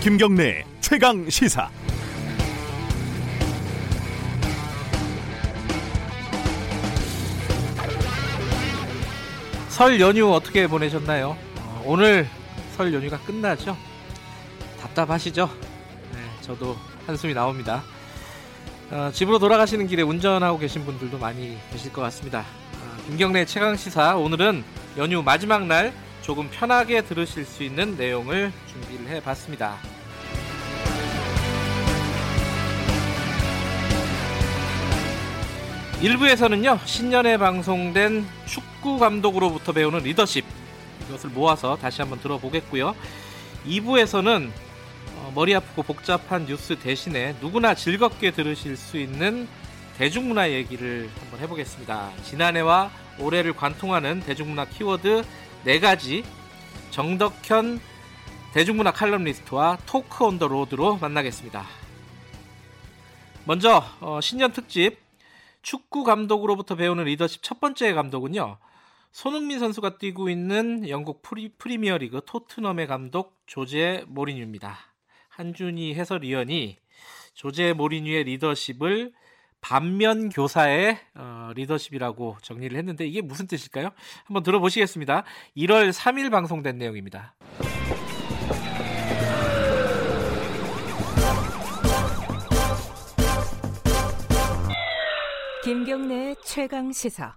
김경래 최강 시사. 설 연휴 어떻게 보내셨나요? 오늘 설 연휴가 끝나죠? 답답하시죠? 네, 저도 한숨이 나옵니다. 집으로 돌아가시는 길에 운전하고 계신 분들도 많이 계실 것 같습니다. 김경래 최강시사, 오늘은 연휴 마지막 날 조금 편하게 들으실 수 있는 내용을 준비를 해봤습니다. 일부에서는요, 신년에 방송된 축구 감독으로부터 배우는 리더십, 이것을 모아서 다시 한번 들어보겠고요. 2부에서는 머리 아프고 복잡한 뉴스 대신에 누구나 즐겁게 들으실 수 있는 대중문화 얘기를 한번 해보겠습니다. 지난해와 올해를 관통하는 대중문화 키워드 4가지, 정덕현 대중문화 칼럼니스트와 토크 온 더 로드로 만나겠습니다. 먼저 신년 특집 축구 감독으로부터 배우는 리더십 첫 번째 감독은요, 손흥민 선수가 뛰고 있는 영국 프리미어리그 토트넘의 감독 조제 모리뉴입니다. 한준희 해설위원이 조제 모리뉴의 리더십을 반면 교사의 리더십이라고 정리를 했는데, 이게 무슨 뜻일까요? 한번 들어보시겠습니다. 1월 3일 방송된 내용입니다. 김경래 최강 시사.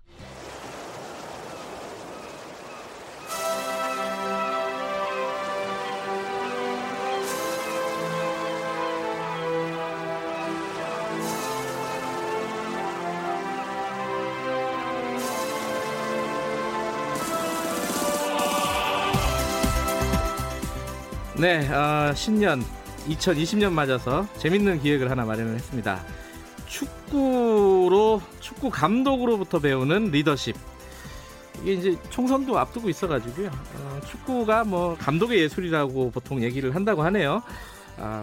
네, 신년 2020년 맞아서 재밌는 기획을 하나 마련을 했습니다. 축구 감독으로부터 배우는 리더십. 이게 이제 총선도 앞두고 있어가지고요. 축구가 뭐 감독의 예술이라고 보통 얘기를 한다고 하네요.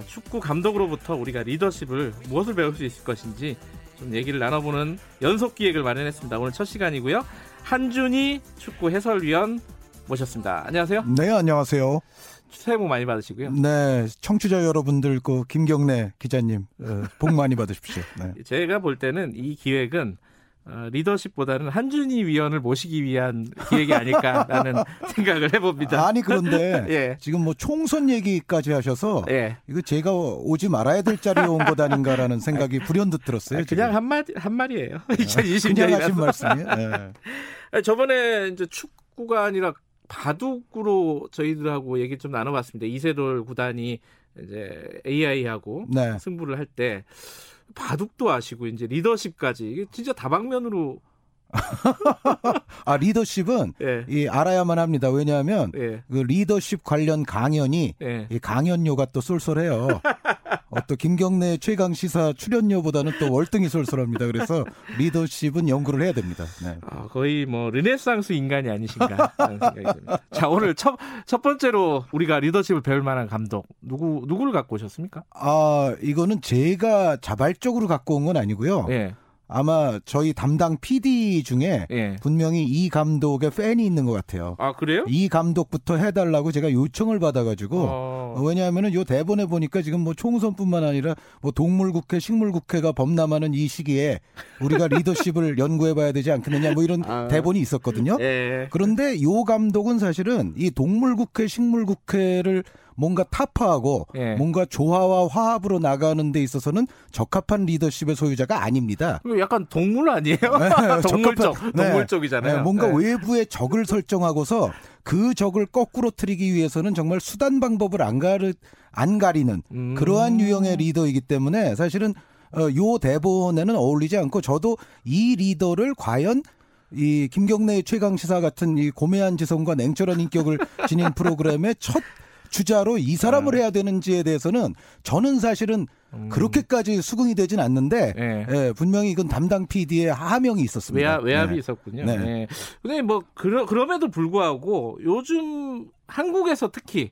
축구 감독으로부터 우리가 리더십을 무엇을 배울 수 있을 것인지 좀 얘기를 나눠보는 연속 기획을 마련했습니다. 오늘 첫 시간이고요. 한준희 축구 해설위원 모셨습니다. 안녕하세요. 네, 안녕하세요. 새해 복 많이 받으시고요. 네, 청취자 여러분들, 그 김경래 기자님 복 많이 받으십시오. 네. 제가 볼 때는 이 기획은 리더십보다는 한준희 위원을 모시기 위한 기획이 아닐까라는 생각을 해봅니다. 아니, 그런데 예. 지금 뭐 총선 얘기까지 하셔서 예. 이거 제가 오지 말아야 될 자리에 온 것 아닌가라는 생각이 불현듯 들었어요. 그냥 한 말이에요. 2020년이라서. 그냥 하신 말씀이에요. 네. 저번에 이제 축구가 아니라 바둑으로 저희들하고 얘기 좀 나눠봤습니다. 이세돌 구단이 이제 AI하고 네. 승부를 할 때 바둑도 아시고 이제 리더십까지, 이게 진짜 다방면으로. 리더십은 예. 이 알아야만 합니다. 왜냐하면 예. 그 리더십 관련 강연이 예. 이 강연료가 또 쏠쏠해요. 또 김경래 최강 시사 출연료보다는 또 월등히 쏠쏠합니다. 그래서 리더십은 연구를 해야 됩니다. 네. 거의 뭐 르네상스 인간이 아니신가 하는 생각이 듭니다. 자, 오늘 첫 번째로 우리가 리더십을 배울 만한 감독, 누구를 갖고 오셨습니까? 이거는 제가 자발적으로 갖고 온 건 아니고요. 예. 아마 저희 담당 PD 중에 예. 분명히 이 감독의 팬이 있는 것 같아요. 아, 그래요? 이 감독부터 해달라고 제가 요청을 받아가지고 왜냐하면은 요 대본에 보니까 지금 뭐 총선뿐만 아니라 뭐 동물국회, 식물국회가 범람하는 이 시기에 우리가 리더십을 연구해봐야 되지 않겠느냐, 뭐 이런 대본이 있었거든요. 예. 그런데 요 감독은 사실은 이 동물국회, 식물국회를 뭔가 타파하고 예. 뭔가 조화와 화합으로 나가는 데 있어서는 적합한 리더십의 소유자가 아닙니다. 약간 동물 아니에요? 네, 동물적이잖아요. 네, 뭔가 네. 외부의 적을 설정하고서 그 적을 거꾸로 트리기 위해서는 정말 수단 방법을 안 가리는 그러한 유형의 리더이기 때문에 사실은 요 대본에는 어울리지 않고, 저도 이 리더를 과연 이 김경래의 최강시사 같은 이 고매한 지성과 냉철한 인격을 지닌 프로그램의 첫 주자로 이 사람을 해야 되는지에 대해서는 저는 사실은 그렇게까지 수긍이 되진 않는데 예. 예, 분명히 이건 담당 PD의 하명이 있었습니다. 외압이 네. 있었군요. 네. 네. 근데 뭐 그럼에도 불구하고 요즘 한국에서 특히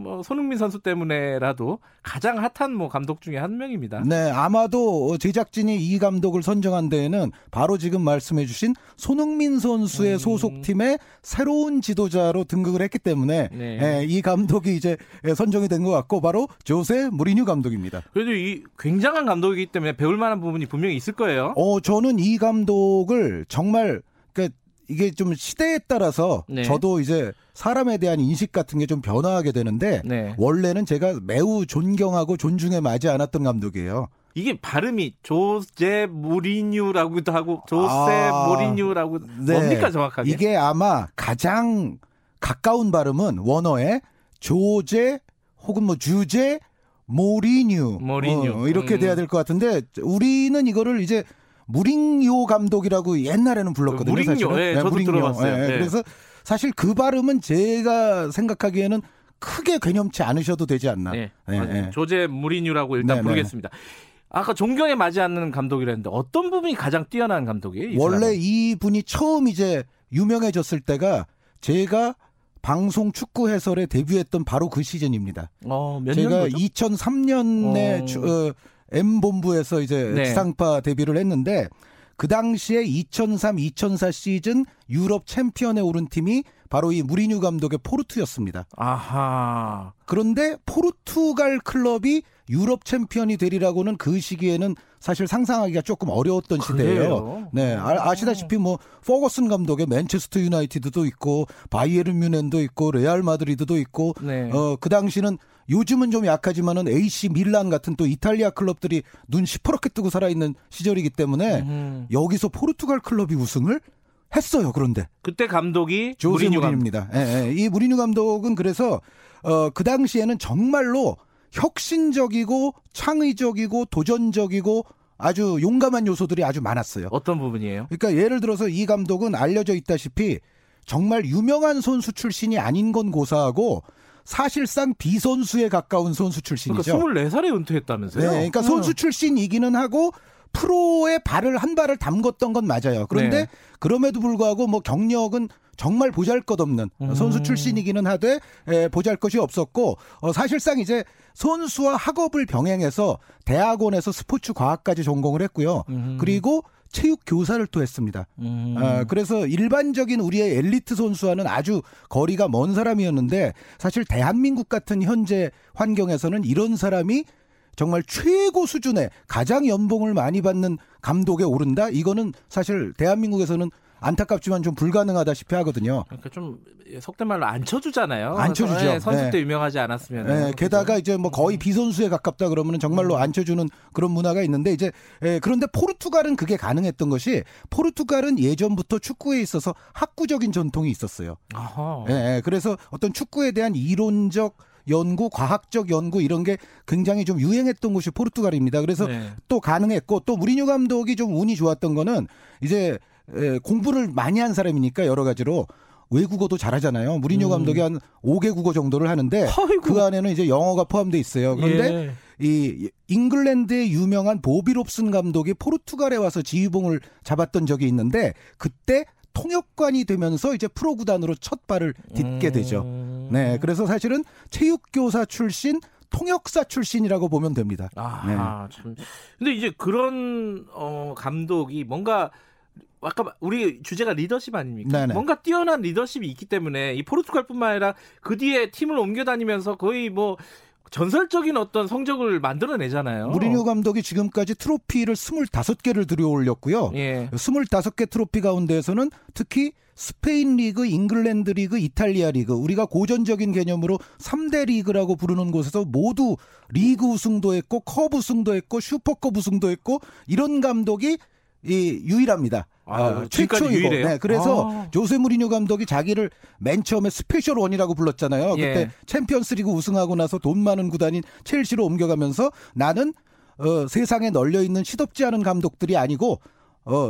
뭐 손흥민 선수 때문에라도 가장 핫한 뭐 감독 중에 한 명입니다. 네, 아마도 제작진이 이 감독을 선정한 데에는 바로 지금 말씀해 주신 손흥민 선수의 소속팀의 새로운 지도자로 등극을 했기 때문에 네. 예, 이 감독이 이제 선정이 된 것 같고 바로 조제 모리뉴 감독입니다. 그래도 이 굉장한 감독이기 때문에 배울 만한 부분이 분명히 있을 거예요. 저는 이 감독을 정말 이게 좀 시대에 따라서 네. 저도 이제 사람에 대한 인식 같은 게 좀 변화하게 되는데 네. 원래는 제가 매우 존경하고 존중에 마지 않았던 감독이에요. 이게 발음이 조제 모리뉴라고도 하고 모리뉴라고 네. 뭡니까 정확하게? 이게 아마 가장 가까운 발음은 원어에 조제 혹은 뭐 주제 모리뉴. 이렇게 돼야 될 것 같은데 우리는 이거를 이제 무링요 감독이라고 옛날에는 불렀거든요. 무링요, 예, 네, 저도 들어봤어요. 예, 네. 그래서 사실 그 발음은 제가 생각하기에는 크게 괴념치 않으셔도 되지 않나. 네. 네, 네. 조제 모리뉴라고 일단 부르겠습니다. 아까 존경에 맞지 않는 감독이라는데 어떤 부분이 가장 뛰어난 감독이에요? 원래 이 분이 처음 이제 유명해졌을 때가 제가 방송 축구 해설에 데뷔했던 바로 그 시즌입니다. 몇 제가 2003년에 M본부에서 이제 네. 지상파 데뷔를 했는데 그 당시에 2003-2004 시즌 유럽 챔피언에 오른 팀이 바로 이 무리뉴 감독의 포르투였습니다. 아하. 그런데 포르투갈 클럽이 유럽 챔피언이 되리라고는 그 시기에는 사실 상상하기가 조금 어려웠던 시대예요. 네, 아시다시피 뭐 퍼거슨 감독의 맨체스터 유나이티드도 있고 바이에른 뮌헨도 있고 레알 마드리드도 있고 네. 그 당시는 요즘은 좀 약하지만은 A.C. 밀란 같은 또 이탈리아 클럽들이 눈 시퍼렇게 뜨고 살아있는 시절이기 때문에 여기서 포르투갈 클럽이 우승을 했어요. 그런데 그때 감독이 조제 모리뉴입니다. 예, 예. 이 모리뉴 감독은 그래서 그 당시에는 정말로 혁신적이고 창의적이고 도전적이고 아주 용감한 요소들이 아주 많았어요. 어떤 부분이에요? 그러니까 예를 들어서 이 감독은 알려져 있다시피 정말 유명한 선수 출신이 아닌 건 고사하고 사실상 비선수에 가까운 선수 출신이죠. 그러니까 24살에 은퇴했다면서요? 네, 그러니까 선수 출신이기는 하고 프로의 한 발을 담궜던 건 맞아요. 그런데 네. 그럼에도 불구하고 뭐 경력은 정말 보잘것없는 선수 출신이기는 하되 보잘것이 없었고 사실상 이제 선수와 학업을 병행해서 대학원에서 스포츠 과학까지 전공을 했고요. 그리고 체육 교사를 또 했습니다. 그래서 일반적인 우리의 엘리트 선수와는 아주 거리가 먼 사람이었는데 사실 대한민국 같은 현재 환경에서는 이런 사람이 정말 최고 수준의 가장 연봉을 많이 받는 감독에 오른다? 이거는 사실 대한민국에서는 안타깝지만 좀 불가능하다시피 하거든요. 그러니까 좀 속된 말로 안 쳐주잖아요. 안 쳐주죠. 네, 선수 때 네. 유명하지 않았으면. 네, 게다가 이제 뭐 거의 비선수에 가깝다 그러면 정말로 안 쳐주는 그런 문화가 있는데 이제 그런데 포르투갈은 그게 가능했던 것이 포르투갈은 예전부터 축구에 있어서 학구적인 전통이 있었어요. 아하. 네, 그래서 어떤 축구에 대한 이론적 연구, 과학적 연구 이런 게 굉장히 좀 유행했던 곳이 포르투갈입니다. 그래서 네. 또 가능했고 또 무리뉴 감독이 좀 운이 좋았던 거는 이제 공부를 많이 한 사람이니까 여러 가지로 외국어도 잘하잖아요. 무리뉴 감독이 한 5개 국어 정도를 하는데 아이고. 그 안에는 이제 영어가 포함돼 있어요. 그런데 예. 이 잉글랜드의 유명한 보비롭슨 감독이 포르투갈에 와서 지휘봉을 잡았던 적이 있는데 그때 통역관이 되면서 이제 프로 구단으로 첫 발을 딛게 되죠. 네, 그래서 사실은 체육교사 출신, 통역사 출신이라고 보면 됩니다. 아, 네. 참. 근데 이제 그런 감독이 뭔가 아까 우리 주제가 리더십 아닙니까? 네네. 뭔가 뛰어난 리더십이 있기 때문에 이 포르투갈뿐만 아니라 그 뒤에 팀을 옮겨다니면서 거의 뭐 전설적인 어떤 성적을 만들어내잖아요. 무리뉴 감독이 지금까지 트로피를 25개를 들여올렸고요. 예. 25개 트로피 가운데에서는 특히 스페인 리그, 잉글랜드 리그, 이탈리아 리그 우리가 고전적인 개념으로 3대 리그라고 부르는 곳에서 모두 리그 우승도 했고 컵 우승도 했고 슈퍼컵 우승도 했고 이런 감독이 유일합니다. 최초이고. 네, 그래서 조제 모리뉴 감독이 자기를 맨 처음에 스페셜 원이라고 불렀잖아요. 예. 그때 챔피언스리그 우승하고 나서 돈 많은 구단인 첼시로 옮겨가면서 나는 세상에 널려 있는 시덥지 않은 감독들이 아니고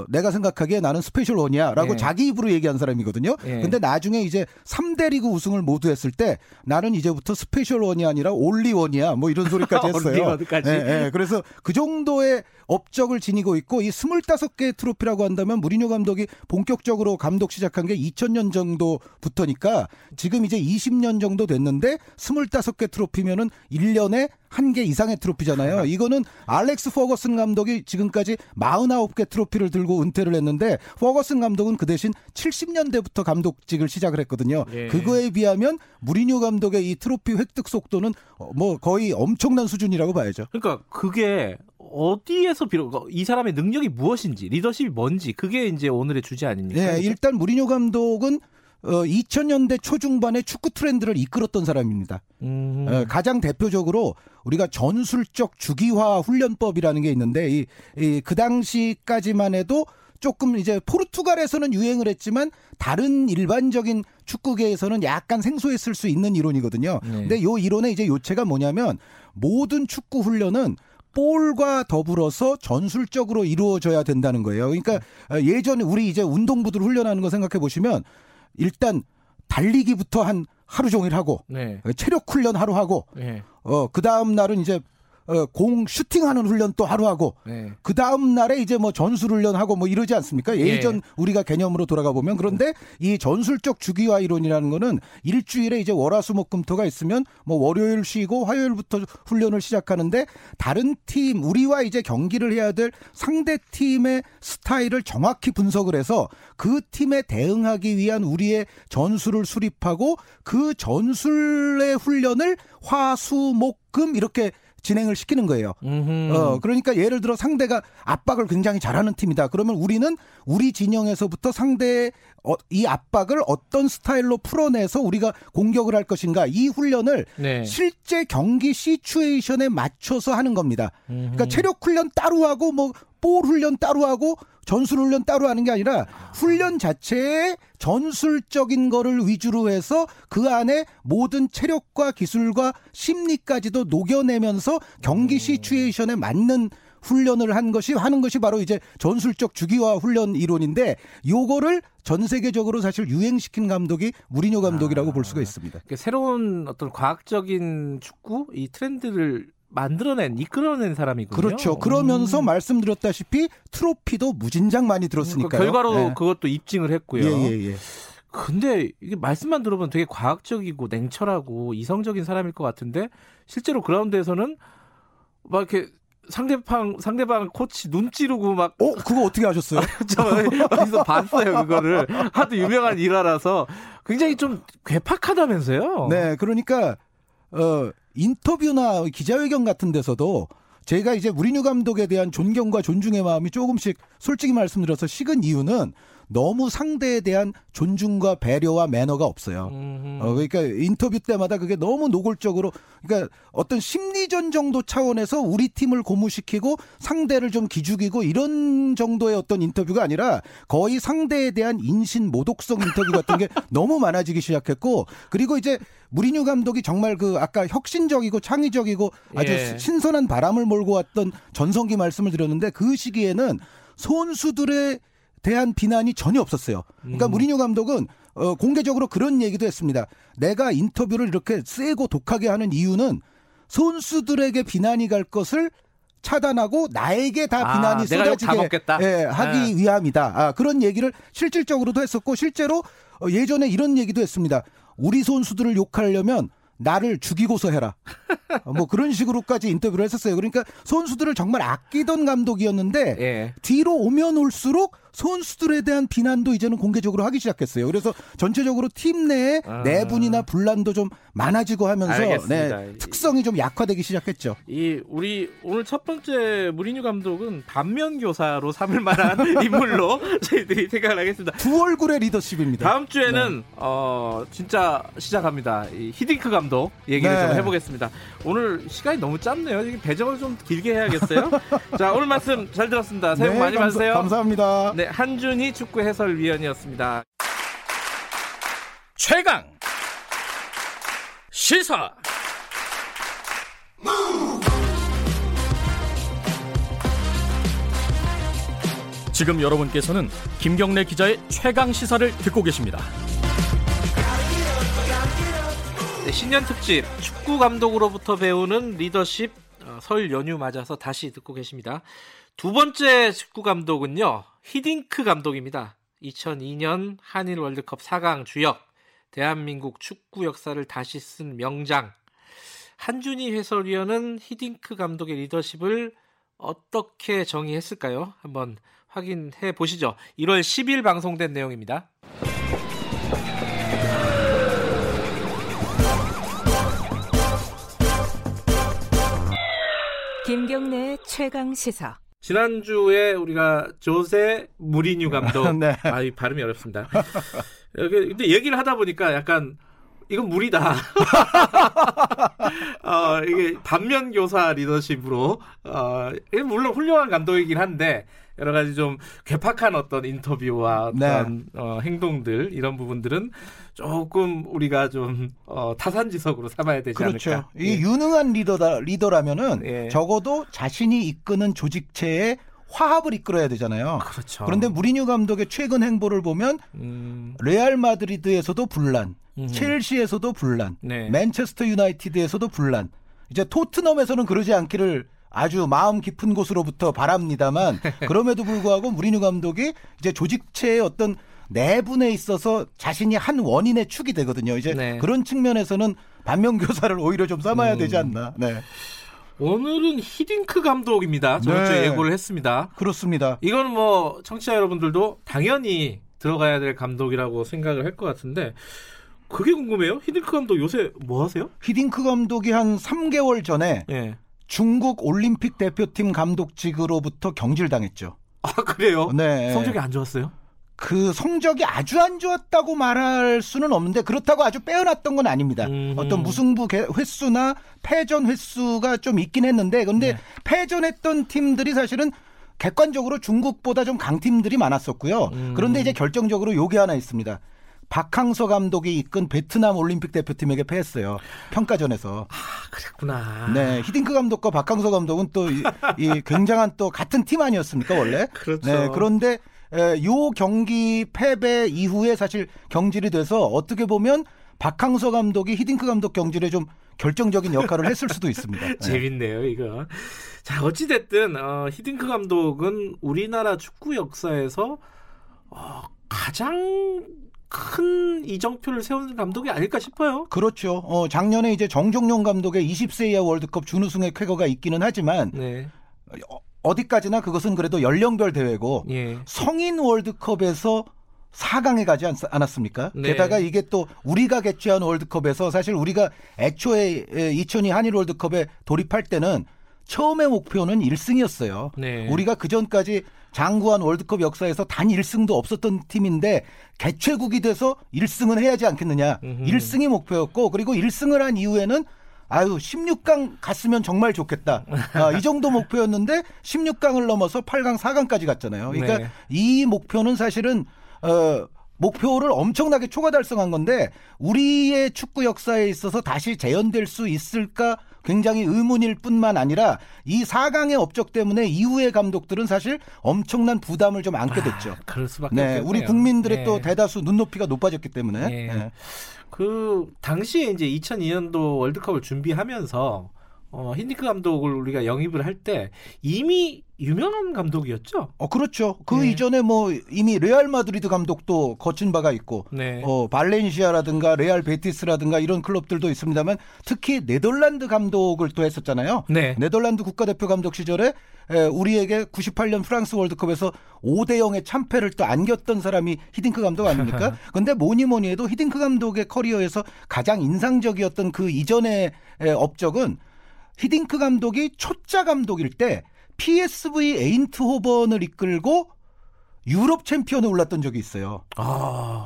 내가 생각하기에 나는 스페셜 원이야라고 예. 자기 입으로 얘기한 사람이거든요. 예. 근데 나중에 이제 3대 리그 우승을 모두 했을 때 나는 이제부터 스페셜 원이 아니라 올리 원이야. 뭐 이런 소리까지 했어요. 올리 원까지. 예, 예. 그래서 그 정도의 업적을 지니고 있고, 이 25개의 트로피라고 한다면 무리뉴 감독이 본격적으로 감독 시작한 게 2000년 정도부터니까 지금 이제 20년 정도 됐는데 25개 트로피면은 1년에 1개 이상의 트로피잖아요. 이거는 알렉스 퍼거슨 감독이 지금까지 49개 트로피를 들고 은퇴를 했는데, 퍼거슨 감독은 그 대신 70년대부터 감독직을 시작을 했거든요. 예. 그거에 비하면 무리뉴 감독의 이 트로피 획득 속도는 뭐 거의 엄청난 수준이라고 봐야죠. 그러니까 그게 어디에서 비록 이 사람의 능력이 무엇인지, 리더십이 뭔지, 그게 이제 오늘의 주제 아닙니까? 네, 일단 무리뉴 감독은 2000년대 초중반의 축구 트렌드를 이끌었던 사람입니다. 가장 대표적으로 우리가 전술적 주기화 훈련법이라는 게 있는데, 그 당시까지만 해도 조금 이제 포르투갈에서는 유행을 했지만 다른 일반적인 축구계에서는 약간 생소했을 수 있는 이론이거든요. 네. 근데 이 이론의 이제 요체가 뭐냐면, 모든 축구 훈련은 볼과 더불어서 전술적으로 이루어져야 된다는 거예요. 그러니까 예전에 우리 이제 운동부들 훈련하는 거 생각해 보시면, 일단 달리기부터 한 하루 종일 하고, 네. 체력 훈련 하루 하고, 네. 그 다음 날은 이제 공 슈팅하는 훈련 또 하루 하고, 네. 그 다음 날에 이제 뭐 전술 훈련하고 뭐 이러지 않습니까? 예전 예. 우리가 개념으로 돌아가 보면. 그런데 이 전술적 주기화 이론이라는 거는 일주일에 이제 월화수목금토가 있으면 뭐 월요일 쉬고 화요일부터 훈련을 시작하는데, 다른 팀, 우리와 이제 경기를 해야 될 상대 팀의 스타일을 정확히 분석을 해서 그 팀에 대응하기 위한 우리의 전술을 수립하고, 그 전술의 훈련을 화수목금 이렇게 진행을 시키는 거예요. 그러니까 예를 들어 상대가 압박을 굉장히 잘하는 팀이다. 그러면 우리는 우리 진영에서부터 상대의 이 압박을 어떤 스타일로 풀어내서 우리가 공격을 할 것인가, 이 훈련을 네. 실제 경기 시츄에이션에 맞춰서 하는 겁니다. 그러니까 체력 훈련 따로 하고 뭐 볼 훈련 따로 하고 전술 훈련 따로 하는 게 아니라, 훈련 자체에 전술적인 거를 위주로 해서 그 안에 모든 체력과 기술과 심리까지도 녹여내면서 경기 시츄에이션에 맞는 훈련을 하는 것이 바로 이제 전술적 주기화 훈련 이론인데, 요거를 전 세계적으로 사실 유행시킨 감독이 무리뉴 감독이라고 볼 수가 있습니다. 그러니까 새로운 어떤 과학적인 축구 이 트렌드를 만들어낸, 이끌어낸 사람이군요. 그렇죠. 그러면서 말씀드렸다시피 트로피도 무진장 많이 들었으니까요. 그러니까 결과로 네. 그것도 입증을 했고요. 예. 근데 이게 말씀만 들어보면 되게 과학적이고 냉철하고 이성적인 사람일 것 같은데, 실제로 그라운드에서는 막 이렇게 상대방 코치 눈 찌르고 막. 그거 어떻게 아셨어요? 저 어디서 봤어요, 그거를. 하도 유명한 일화라서 굉장히 좀 괴팍하다면서요. 네, 그러니까 인터뷰나 기자회견 같은 데서도 제가 이제 무리뉴 감독에 대한 존경과 존중의 마음이 조금씩 솔직히 말씀드려서 식은 이유는, 너무 상대에 대한 존중과 배려와 매너가 없어요. 그러니까 인터뷰 때마다 그게 너무 노골적으로, 그러니까 어떤 심리전 정도 차원에서 우리 팀을 고무시키고 상대를 좀 기죽이고 이런 정도의 어떤 인터뷰가 아니라, 거의 상대에 대한 인신 모독성 인터뷰 같은 게 너무 많아지기 시작했고, 그리고 이제 무리뉴 감독이 정말 그 아까 혁신적이고 창의적이고 아주 예. 신선한 바람을 몰고 왔던 전성기 말씀을 드렸는데, 그 시기에는 선수들의 대한 비난이 전혀 없었어요. 그러니까 무리뉴 감독은 공개적으로 그런 얘기도 했습니다. 내가 인터뷰를 이렇게 세고 독하게 하는 이유는 선수들에게 비난이 갈 것을 차단하고 나에게 다 비난이 쏟아지게 예, 하기 위함이다. 그런 얘기를 실질적으로도 했었고, 실제로 예전에 이런 얘기도 했습니다. 우리 선수들을 욕하려면 나를 죽이고서 해라. 뭐 그런 식으로까지 인터뷰를 했었어요. 그러니까 선수들을 정말 아끼던 감독이었는데 예. 뒤로 오면 올수록 선수들에 대한 비난도 이제는 공개적으로 하기 시작했어요. 그래서 전체적으로 팀 내에 내분이나 분란도 좀 많아지고 하면서 네, 특성이 좀 약화되기 시작했죠. 우리 오늘 첫 번째 무리뉴 감독은 반면교사로 삼을 만한 인물로 저희들이 생각을 하겠습니다. 두 얼굴의 리더십입니다. 다음 주에는 네. 진짜 시작합니다. 이 히딩크 감독 얘기를 네. 좀 해보겠습니다. 오늘 시간이 너무 짧네요. 배정을 좀 길게 해야겠어요. 자, 오늘 말씀 잘 들었습니다. 새해 복 많이 받으세요. 감사합니다. 네, 한준희 축구 해설위원이었습니다. 최강 시사 지금 여러분께서는 김경래 기자의 최강 시사를 듣고 계십니다. 네, 신년 특집 축구 감독으로부터 배우는 리더십, 설 연휴 맞아서 다시 듣고 계십니다. 두 번째 축구 감독은요, 히딩크 감독입니다. 2002년 한일 월드컵 4강 주역, 대한민국 축구 역사를 다시 쓴 명장. 한준희 해설위원은 히딩크 감독의 리더십을 어떻게 정의했을까요? 한번 확인해 보시죠. 1월 10일 방송된 내용입니다. 김경래 최강 시사. 지난주에 우리가 조제 모리뉴 감독, 네. 아, 이 발음이 어렵습니다. 근데 얘기를 하다 보니까 약간 이건 무리다. 이게 반면 교사 리더십으로, 물론 훌륭한 감독이긴 한데 여러 가지 좀 괴팍한 어떤 인터뷰와 어떤 행동들, 이런 부분들은 조금 우리가 좀 타산지석으로 삼아야 되지 않을까. 이 유능한 리더라면은 적어도 자신이 이끄는 조직체의 화합을 이끌어야 되잖아요. 그렇죠. 그런데 무리뉴 감독의 최근 행보를 보면 레알 마드리드에서도 분란, 첼시에서도 분란, 맨체스터 유나이티드에서도 분란, 이제 토트넘에서는 그러지 않기를 아주 마음 깊은 곳으로부터 바랍니다만, 그럼에도 불구하고 무리뉴 감독이 이제 조직체의 어떤 내분에 있어서 자신이 한 원인의 축이 되거든요. 이제 그런 측면에서는 반면교사를 오히려 좀 삼아야 되지 않나. 네. 오늘은 히딩크 감독입니다. 저번주에 예고를 했습니다. 그렇습니다. 이건 뭐 청취자 여러분들도 당연히 들어가야 될 감독이라고 생각을 할 것 같은데, 그게 궁금해요. 히딩크 감독 요새 뭐 하세요? 히딩크 감독이 한 3개월 전에 중국 올림픽 대표팀 감독직으로부터 경질당했죠. 아, 그래요? 네. 성적이 안 좋았어요? 그 성적이 아주 안 좋았다고 말할 수는 없는데, 그렇다고 아주 빼어났던 건 아닙니다. 어떤 무승부 횟수나 패전 횟수가 좀 있긴 했는데, 그런데 패전했던 팀들이 사실은 객관적으로 중국보다 좀 강팀들이 많았었고요. 그런데 이제 결정적으로 요게 하나 있습니다. 박항서 감독이 이끈 베트남 올림픽 대표팀에게 패했어요. 평가전에서. 아, 그랬구나. 네, 히딩크 감독과 박항서 감독은 또 이 굉장한 또 같은 팀 아니었습니까, 원래? 그렇죠. 네, 그런데 요 경기 패배 이후에 사실 경질이 돼서 어떻게 보면 박항서 감독이 히딩크 감독 경질에 좀 결정적인 역할을 했을 수도 있습니다. 네. 재밌네요, 이거. 자, 어찌됐든 히딩크 감독은 우리나라 축구 역사에서 가장 큰 이정표를 세운 감독이 아닐까 싶어요. 그렇죠. 작년에 이제 정종룡 감독의 20세 이하 월드컵 준우승의 쾌거가 있기는 하지만 어디까지나 그것은 그래도 연령별 대회고, 성인 월드컵에서 4강에 가지 않았습니까? 게다가 이게 또 우리가 개최한 월드컵에서, 사실 우리가 애초에 2002 한일 월드컵에 돌입할 때는 처음의 목표는 1승이었어요. 우리가 그전까지 장구한 월드컵 역사에서 단 1승도 없었던 팀인데 개최국이 돼서 1승은 해야지 않겠느냐. 1승이 목표였고, 그리고 1승을 한 이후에는 16강 갔으면 정말 좋겠다. 이 정도 목표였는데 16강을 넘어서 8강, 4강까지 갔잖아요. 그러니까 이 목표는 사실은 목표를 엄청나게 초과 달성한 건데, 우리의 축구 역사에 있어서 다시 재현될 수 있을까 굉장히 의문일 뿐만 아니라 이 4강의 업적 때문에 이후의 감독들은 사실 엄청난 부담을 좀 안게 됐죠. 그럴 수밖에 없겠네요. 우리 국민들의 또 대다수 눈높이가 높아졌기 때문에. 그 당시에 이제 2002년도 월드컵을 준비하면서 히딩크 감독을 우리가 영입을 할 때 이미 유명한 감독이었죠. 그렇죠. 그 이전에 뭐 이미 레알 마드리드 감독도 거친 바가 있고, 발렌시아라든가 레알 베티스라든가 이런 클럽들도 있습니다만, 특히 네덜란드 감독을 또 했었잖아요. 네덜란드 국가대표 감독 시절에 우리에게 98년 프랑스 월드컵에서 5-0의 참패를 또 안겼던 사람이 히딩크 감독 아닙니까? 그런데 뭐니 해도 히딩크 감독의 커리어에서 가장 인상적이었던 그 이전의 업적은, 히딩크 감독이 초짜 감독일 때 PSV 에인트호번을 이끌고 유럽 챔피언에 올랐던 적이 있어요.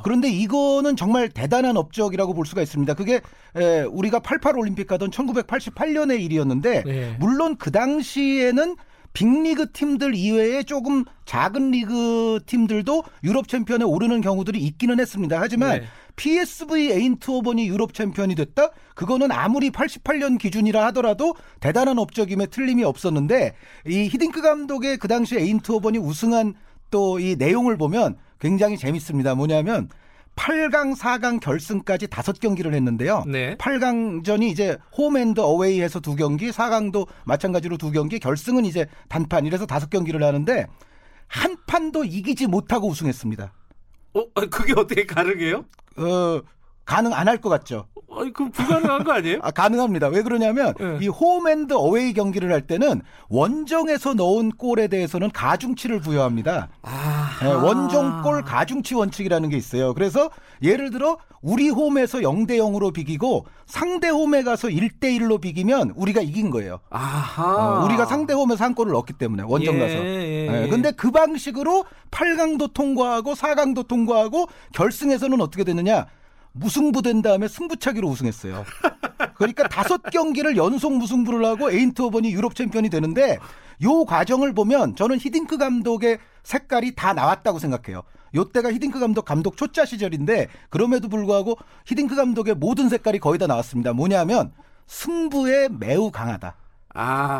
그런데 이거는 정말 대단한 업적이라고 볼 수가 있습니다. 그게 우리가 88 올림픽 가던 1988년의 일이었는데, 물론 그 당시에는 빅리그 팀들 이외에 조금 작은 리그 팀들도 유럽 챔피언에 오르는 경우들이 있기는 했습니다. 하지만 PSV 에인트호번이 유럽 챔피언이 됐다? 그거는 아무리 88년 기준이라 하더라도 대단한 업적임에 틀림이 없었는데, 이 히딩크 감독의 그 당시 에인트호번이 우승한 또 이 내용을 보면 굉장히 재밌습니다. 뭐냐면 8강, 4강 결승까지 5경기를 했는데요. 네. 8강전이 이제 홈앤드 어웨이에서 2경기, 4강도 마찬가지로 2경기, 결승은 이제 단판, 이래서 5경기를 하는데 한 판도 이기지 못하고 우승했습니다. 그게 어떻게 가능해요? 가능 안 할 것 같죠. 아니, 그럼 불가능한 거 아니에요? 가능합니다. 왜 그러냐면 이 홈앤드 어웨이 경기를 할 때는 원정에서 넣은 골에 대해서는 가중치를 부여합니다. 원정골 가중치 원칙이라는 게 있어요. 그래서 예를 들어 우리 홈에서 0-0으로 비기고 상대 홈에 가서 1-1로 비기면 우리가 이긴 거예요. 우리가 상대 홈에서 한 골을 넣었기 때문에 원정 가서. 근데 그 방식으로 8강도 통과하고 4강도 통과하고 결승에서는 어떻게 됐느냐? 무승부된 다음에 승부차기로 우승했어요. 그러니까 5경기를 연속 무승부를 하고 에인트호번이 유럽 챔피언이 되는데 요 과정을 보면 저는 히딩크 감독의 색깔이 다 나왔다고 생각해요. 요때가 히딩크 감독 초짜 시절인데 그럼에도 불구하고 히딩크 감독의 모든 색깔이 거의 다 나왔습니다. 뭐냐면 승부에 매우 강하다.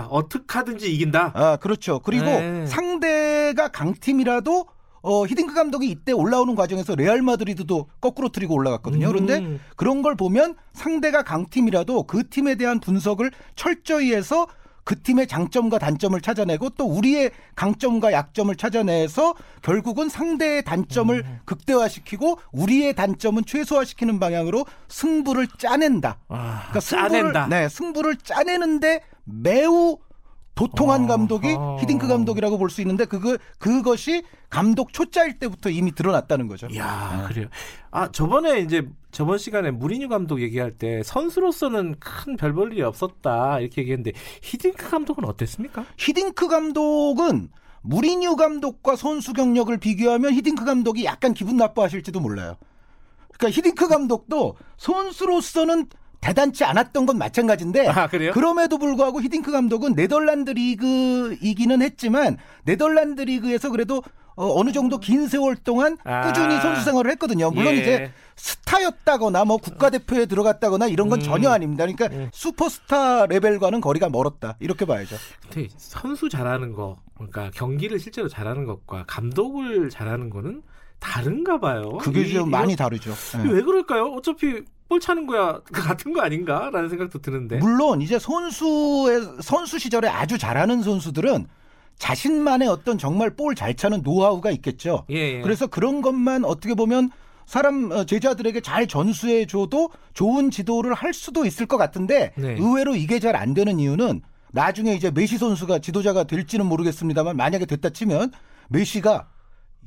어떻게 하든지 이긴다. 그렇죠. 그리고 상대가 강팀이라도 히딩크 감독이 이때 올라오는 과정에서 레알 마드리드도 거꾸로 트리고 올라갔거든요. 그런데 그런 걸 보면 상대가 강팀이라도 그 팀에 대한 분석을 철저히 해서 그 팀의 장점과 단점을 찾아내고 또 우리의 강점과 약점을 찾아내서 결국은 상대의 단점을 극대화시키고 우리의 단점은 최소화시키는 방향으로 승부를 짜낸다. 그러니까 짜낸다. 승부를 짜내는데 매우 도통한 감독이 히딩크 감독이라고 볼 수 있는데 그것이 감독 초짜일 때부터 이미 드러났다는 거죠. 이야, 그래요. 저번 시간에 무리뉴 감독 얘기할 때 선수로서는 큰 별 볼 일이 없었다 이렇게 얘기했는데 히딩크 감독은 어땠습니까? 히딩크 감독은 무리뉴 감독과 선수 경력을 비교하면 히딩크 감독이 약간 기분 나빠하실지도 몰라요. 그러니까 히딩크 감독도 선수로서는 대단치 않았던 건 마찬가지인데 그럼에도 불구하고 히딩크 감독은 네덜란드 리그이기는 했지만 네덜란드 리그에서 그래도 어느 정도 긴 세월 동안 꾸준히 선수 생활을 했거든요. 물론 이제 스타였다거나 뭐 국가대표에 들어갔다거나 이런 건 전혀 아닙니다. 그러니까 슈퍼스타 레벨과는 거리가 멀었다 이렇게 봐야죠. 근데 선수 잘하는 거, 그러니까 경기를 실제로 잘하는 것과 감독을 잘하는 거는 다른가 봐요. 그게 좀 많이 다르죠. 왜 그럴까요? 어차피 골 차는 거야 같은 거 아닌가라는 생각도 드는데 물론 이제 선수 시절에 아주 잘하는 선수들은 자신만의 어떤 정말 볼 잘 차는 노하우가 있겠죠. 그래서 그런 것만 어떻게 보면 제자들에게 잘 전수해줘도 좋은 지도를 할 수도 있을 것 같은데 의외로 이게 잘 안 되는 이유는 나중에 이제 메시 선수가 지도자가 될지는 모르겠습니다만 만약에 됐다 치면 메시가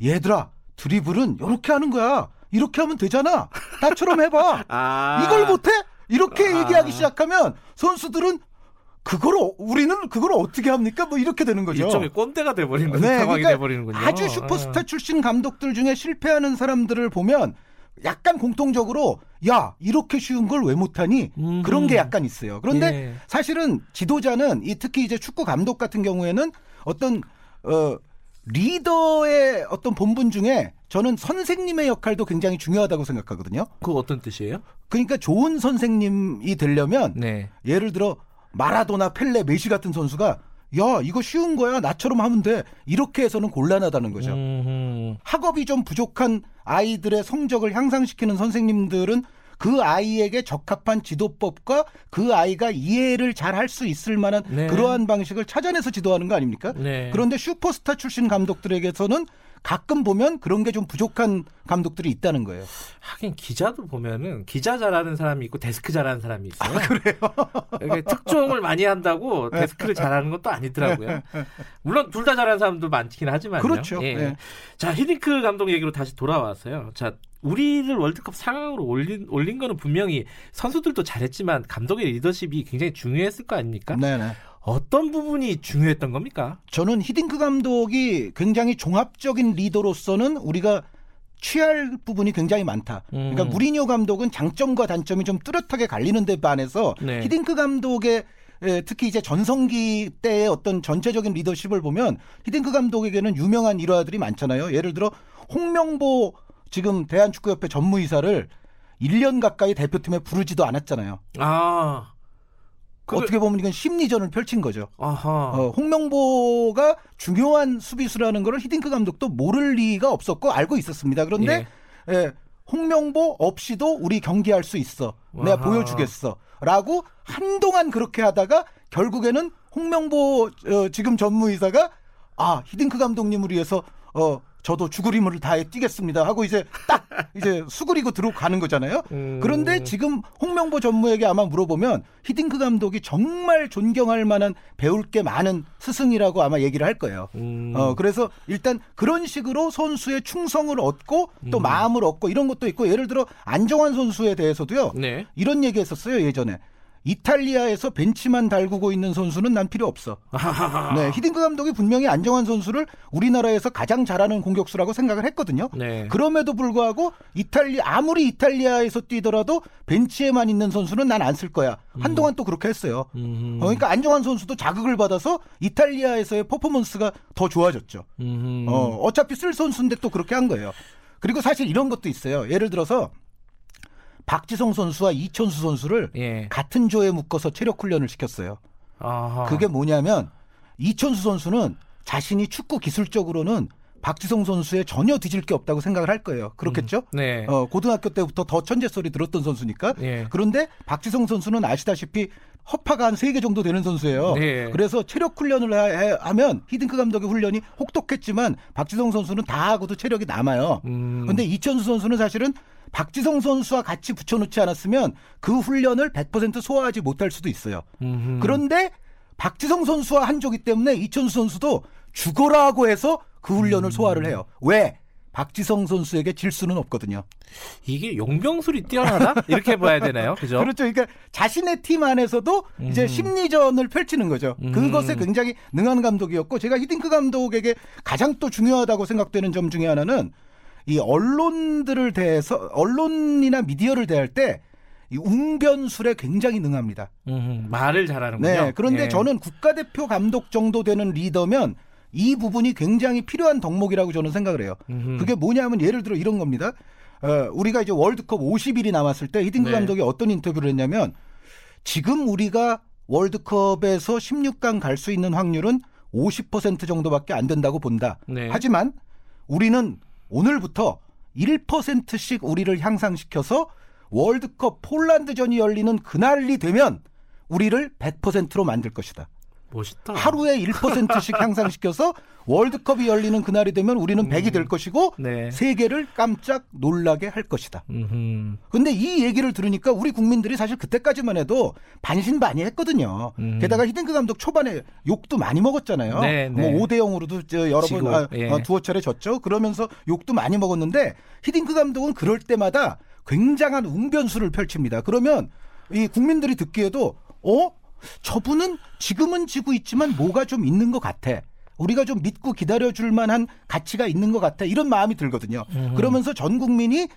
얘들아 드리블은 이렇게 하는 거야. 이렇게 하면 되잖아. 나처럼 해봐. 이걸 못해? 이렇게 얘기하기 시작하면 선수들은 우리는 그걸 어떻게 합니까? 뭐 이렇게 되는 거죠. 일종의 꼰대가 돼버리는 상황이 돼버리는군요. 아주 슈퍼스타 출신 감독들 중에 실패하는 사람들을 보면 약간 공통적으로 이렇게 쉬운 걸 왜 못하니? 그런 게 약간 있어요. 그런데 사실은 지도자는 특히 이제 축구 감독 같은 경우에는 어떤 리더의 어떤 본분 중에 저는 선생님의 역할도 굉장히 중요하다고 생각하거든요. 그거 어떤 뜻이에요? 그러니까 좋은 선생님이 되려면 예를 들어 마라도나 펠레, 메시 같은 선수가 이거 쉬운 거야. 나처럼 하면 돼. 이렇게 해서는 곤란하다는 거죠. 학업이 좀 부족한 아이들의 성적을 향상시키는 선생님들은 그 아이에게 적합한 지도법과 그 아이가 이해를 잘 할 수 있을 만한 그러한 방식을 찾아내서 지도하는 거 아닙니까? 그런데 슈퍼스타 출신 감독들에게서는 가끔 보면 그런 게 좀 부족한 감독들이 있다는 거예요. 하긴 기자도 보면은 기자 잘하는 사람이 있고 데스크 잘하는 사람이 있어요. 그래요? 특종을 많이 한다고 데스크를 잘하는 것도 아니더라고요. 물론 둘 다 잘하는 사람도 많긴 하지만요. 그렇죠. 자, 히딩크 감독 얘기로 다시 돌아와서요. 자, 우리를 월드컵 4강으로 올린 거는 분명히 선수들도 잘했지만 감독의 리더십이 굉장히 중요했을 거 아닙니까? 네네. 어떤 부분이 중요했던 겁니까? 저는 히딩크 감독이 굉장히 종합적인 리더로서는 우리가 취할 부분이 굉장히 많다. 그러니까 무리뉴 감독은 장점과 단점이 좀 뚜렷하게 갈리는 데 반해서 히딩크 감독의 특히 이제 전성기 때의 어떤 전체적인 리더십을 보면 히딩크 감독에게는 유명한 일화들이 많잖아요. 예를 들어 홍명보 지금 대한축구협회 전무이사를 1년 가까이 대표팀에 부르지도 않았잖아요. 어떻게 보면 이건 심리전을 펼친 거죠. 홍명보가 중요한 수비수라는 걸 히딩크 감독도 모를 리가 없었고 알고 있었습니다. 그런데 홍명보 없이도 우리 경기할 수 있어. 내가 보여주겠어. 라고 한동안 그렇게 하다가 결국에는 홍명보 지금 전무이사가 아 히딩크 감독님을 위해서 저도 죽을 힘을 다해 뛰겠습니다 하고 이제 딱 이제 수그리고 들어가는 거잖아요. 그런데 지금 홍명보 전무에게 아마 물어보면 히딩크 감독이 정말 존경할 만한 배울 게 많은 스승이라고 아마 얘기를 할 거예요. 그래서 일단 그런 식으로 선수의 충성을 얻고 또 마음을 얻고 이런 것도 있고 예를 들어 안정환 선수에 대해서도요. 네. 이런 얘기 했었어요. 예전에. 이탈리아에서 벤치만 달구고 있는 선수는 난 필요 없어. 네, 히딩크 감독이 분명히 안정환 선수를 우리나라에서 가장 잘하는 공격수라고 생각을 했거든요. 네. 그럼에도 불구하고 아무리 이탈리아에서 뛰더라도 벤치에만 있는 선수는 난 안 쓸 거야. 한동안 또 그렇게 했어요. 그러니까 안정환 선수도 자극을 받아서 이탈리아에서의 퍼포먼스가 더 좋아졌죠. 어차피 쓸 선수인데 또 그렇게 한 거예요. 그리고 사실 이런 것도 있어요. 예를 들어서 박지성 선수와 이천수 선수를 예. 같은 조에 묶어서 체력 훈련을 시켰어요. 아하. 그게 뭐냐면 이천수 선수는 자신이 축구 기술적으로는 박지성 선수에 전혀 뒤질 게 없다고 생각을 할 거예요. 그렇겠죠? 네. 고등학교 때부터 더 천재 소리 들었던 선수니까. 예. 그런데 박지성 선수는 아시다시피 허파가 한 3개 정도 되는 선수예요. 예. 그래서 체력 훈련을 하면 히딩크 감독의 훈련이 혹독했지만 박지성 선수는 다 하고도 체력이 남아요. 그런데 이천수 선수는 사실은 박지성 선수와 같이 붙여놓지 않았으면 그 훈련을 100% 소화하지 못할 수도 있어요. 그런데 박지성 선수와 한조기 때문에 이천수 선수도 죽어라고 해서 그 훈련을 소화를 해요. 왜? 박지성 선수에게 질 수는 없거든요. 이게 용병술이 뛰어나다? 이렇게 봐야 되나요? 그죠? 그렇죠. 그러니까 자신의 팀 안에서도 이제 심리전을 펼치는 거죠. 그것에 굉장히 능한 감독이었고 제가 히딩크 감독에게 가장 또 중요하다고 생각되는 점 중에 하나는 이 언론들을 대해서 언론이나 미디어를 대할 때 이 웅변술에 굉장히 능합니다. 말을 잘하는군요. 네. 그런데 예. 저는 국가대표 감독 정도 되는 리더면 이 부분이 굉장히 필요한 덕목이라고 저는 생각을 해요. 그게 뭐냐면 예를 들어 이런 겁니다. 우리가 이제 월드컵 50일이 남았을 때 히딩크 네. 감독이 어떤 인터뷰를 했냐면 지금 우리가 월드컵에서 16강 갈 수 있는 확률은 50% 정도밖에 안 된다고 본다. 네. 하지만 우리는 오늘부터 1%씩 우리를 향상시켜서 월드컵 폴란드전이 열리는 그날이 되면 우리를 100%로 만들 것이다. 멋있다. 하루에 1%씩 향상시켜서 월드컵이 열리는 그날이 되면 우리는 100이 될 것이고 네. 세계를 깜짝 놀라게 할 것이다. 그런데 이 얘기를 들으니까 우리 국민들이 사실 그때까지만 해도 반신반의했거든요. 게다가 히딩크 감독 초반에 욕도 많이 먹었잖아요. 네, 네. 뭐 5대 0으로도 여러 지구, 번 예. 두어 차례 졌죠. 그러면서 욕도 많이 먹었는데 히딩크 감독은 그럴 때마다 굉장한 웅변수를 펼칩니다. 그러면 이 국민들이 듣기에도 저분은 지금은 지고 있지만 뭐가 좀 있는 것 같아. 우리가 좀 믿고 기다려줄 만한 가치가 있는 것 같아. 이런 마음이 들거든요. 그러면서 전 국민이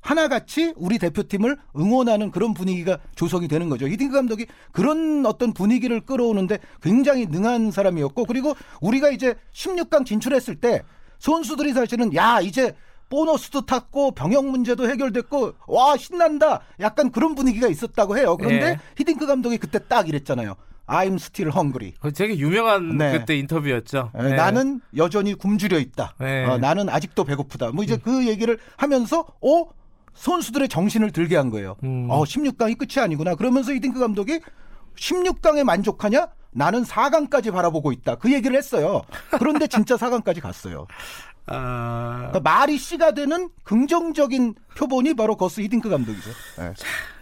하나같이 우리 대표팀을 응원하는 그런 분위기가 조성이 되는 거죠. 히딩크 감독이 그런 어떤 분위기를 끌어오는데 굉장히 능한 사람이었고 그리고 우리가 이제 16강 진출했을 때 선수들이 사실은 이제 보너스도 탔고 병역 문제도 해결됐고 와 신난다 약간 그런 분위기가 있었다고 해요. 그런데 예. 히딩크 감독이 그때 딱 이랬잖아요. I'm still hungry. 되게 유명한 네. 그때 인터뷰였죠. 예. 나는 여전히 굶주려 있다. 예. 나는 아직도 배고프다. 뭐 이제 그 얘기를 하면서 선수들의 정신을 들게 한 거예요. 16강이 끝이 아니구나. 그러면서 히딩크 감독이 16강에 만족하냐? 나는 4강까지 바라보고 있다. 그 얘기를 했어요. 그런데 진짜 4강까지 갔어요. 그러니까 말이 씨가 되는 긍정적인 표본이 바로 거스 히딩크 감독이죠. 네.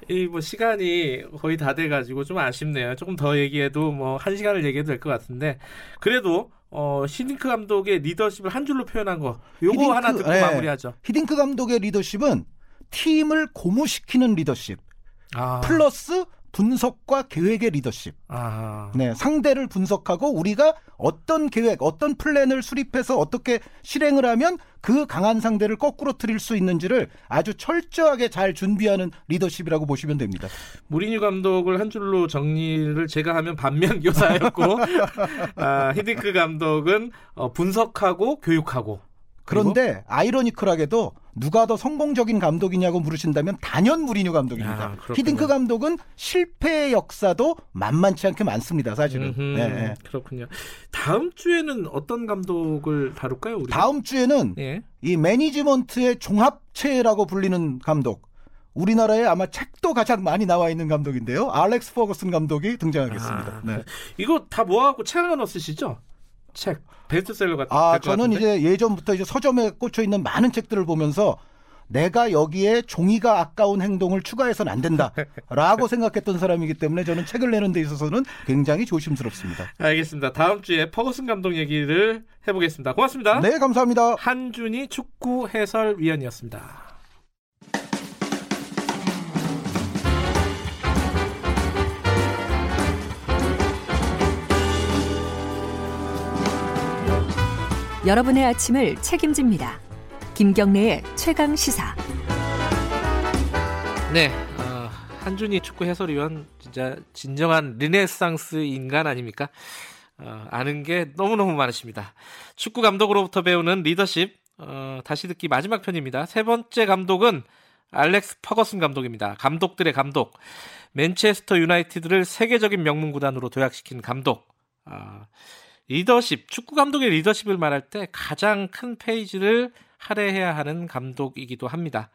이 뭐 시간이 거의 다 돼가지고 좀 아쉽네요. 조금 더 얘기해도 뭐 1시간을 얘기해도 될 것 같은데 그래도 히딩크 감독의 리더십을 한 줄로 표현한 거 요거 하나 듣고 네. 마무리하죠. 히딩크 감독의 리더십은 팀을 고무시키는 리더십 플러스 분석과 계획의 리더십. 네, 상대를 분석하고 우리가 어떤 계획, 어떤 플랜을 수립해서 어떻게 실행을 하면 그 강한 상대를 거꾸로 틀릴 수 있는지를 아주 철저하게 잘 준비하는 리더십이라고 보시면 됩니다. 모리뉴 감독을 한 줄로 정리를 제가 하면 반면 교사였고 히딩크 감독은 분석하고 교육하고. 그런데 아이러니컬하게도 누가 더 성공적인 감독이냐고 물으신다면 단연 무리뉴 감독입니다. 아, 히딩크 감독은 실패의 역사도 만만치 않게 많습니다. 사실은. 네. 그렇군요. 다음 주에는 어떤 감독을 다룰까요? 우리? 다음 주에는 예. 이 매니지먼트의 종합체라고 불리는 감독. 우리나라에 아마 책도 가장 많이 나와 있는 감독인데요. 알렉스 퍼거슨 감독이 등장하겠습니다. 아, 네. 이거 다 모아갖고 책 하나 쓰시죠? 책 베스트셀러 같은. 아 저는 같은데? 이제 예전부터 이제 서점에 꽂혀 있는 많은 책들을 보면서 내가 여기에 종이가 아까운 행동을 추가해서는 안 된다라고 생각했던 사람이기 때문에 저는 책을 내는 데 있어서는 굉장히 조심스럽습니다. 알겠습니다. 다음 주에 퍼거슨 감독 얘기를 해보겠습니다. 고맙습니다. 네, 감사합니다. 한준희 축구 해설위원이었습니다. 여러분의 아침을 책임집니다. 김경래의 최강 시사. 네, 한준희 축구 해설위원 진짜 진정한 르네상스 인간 아닙니까? 아는 게 너무너무 많으십니다. 축구 감독으로부터 배우는 리더십 다시 듣기 마지막 편입니다. 세 번째 감독은 알렉스 퍼거슨 감독입니다. 감독들의 감독. 맨체스터 유나이티드를 세계적인 명문 구단으로 도약시킨 감독. 리더십, 축구 감독의 리더십을 말할 때 가장 큰 페이지를 할애해야 하는 감독이기도 합니다.